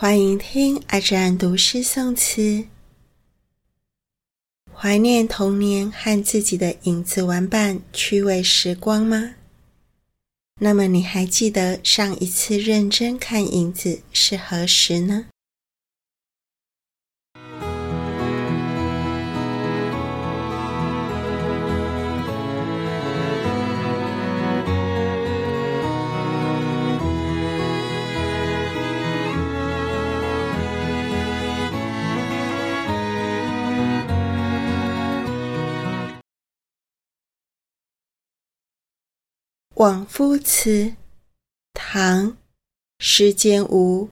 欢迎听阿展读诗诵词，怀念童年和自己的影子玩伴趣味时光吗？那么你还记得上一次认真看影子是何时呢？《望夫词》唐·施间吾。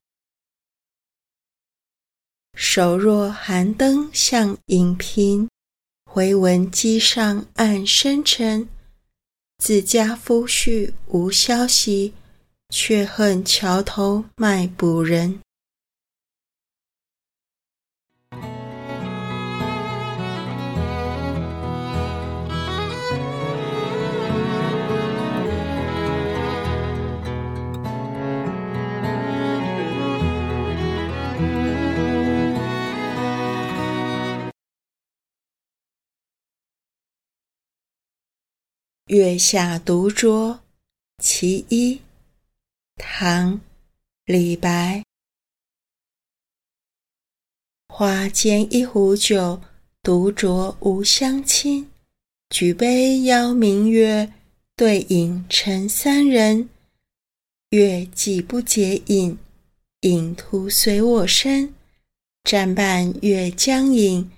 手若寒灯向影颦，回闻机上暗生尘。自家夫婿无消息，却恨桥头卖卜人。月下独酌其一，唐·李白。花间一壶酒，独酌无相亲。举杯邀明月，对影成三人。月既不解饮，影徒随我身。暂伴月将影，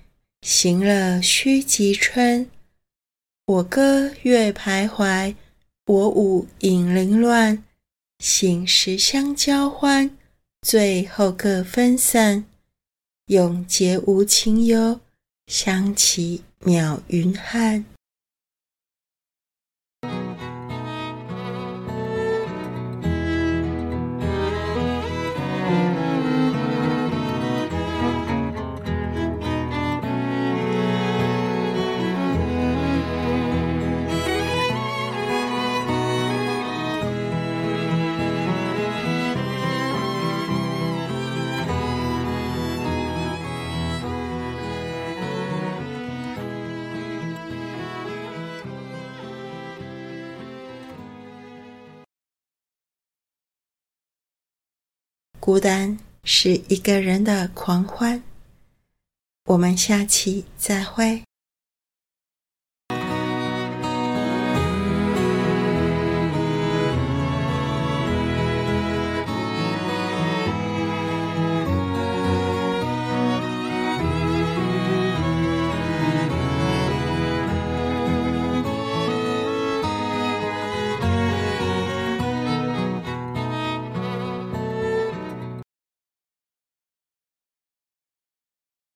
行乐须及春。我歌月徘徊，我舞影零乱。醒时相交欢，醉后各分散。永结无情忧，相期邈云汉。孤单是一个人的狂欢。我们下期再会。